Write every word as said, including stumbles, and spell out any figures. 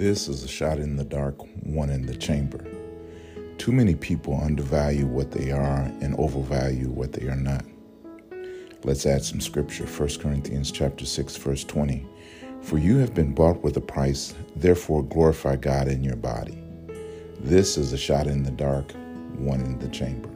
This is a shot in the dark, one in the chamber. Too many people undervalue what they are and overvalue what they are not. Let's add some scripture. First Corinthians chapter six, verse twenty. For you have been bought with a price, therefore glorify God in your body. This is a shot in the dark, one in the chamber.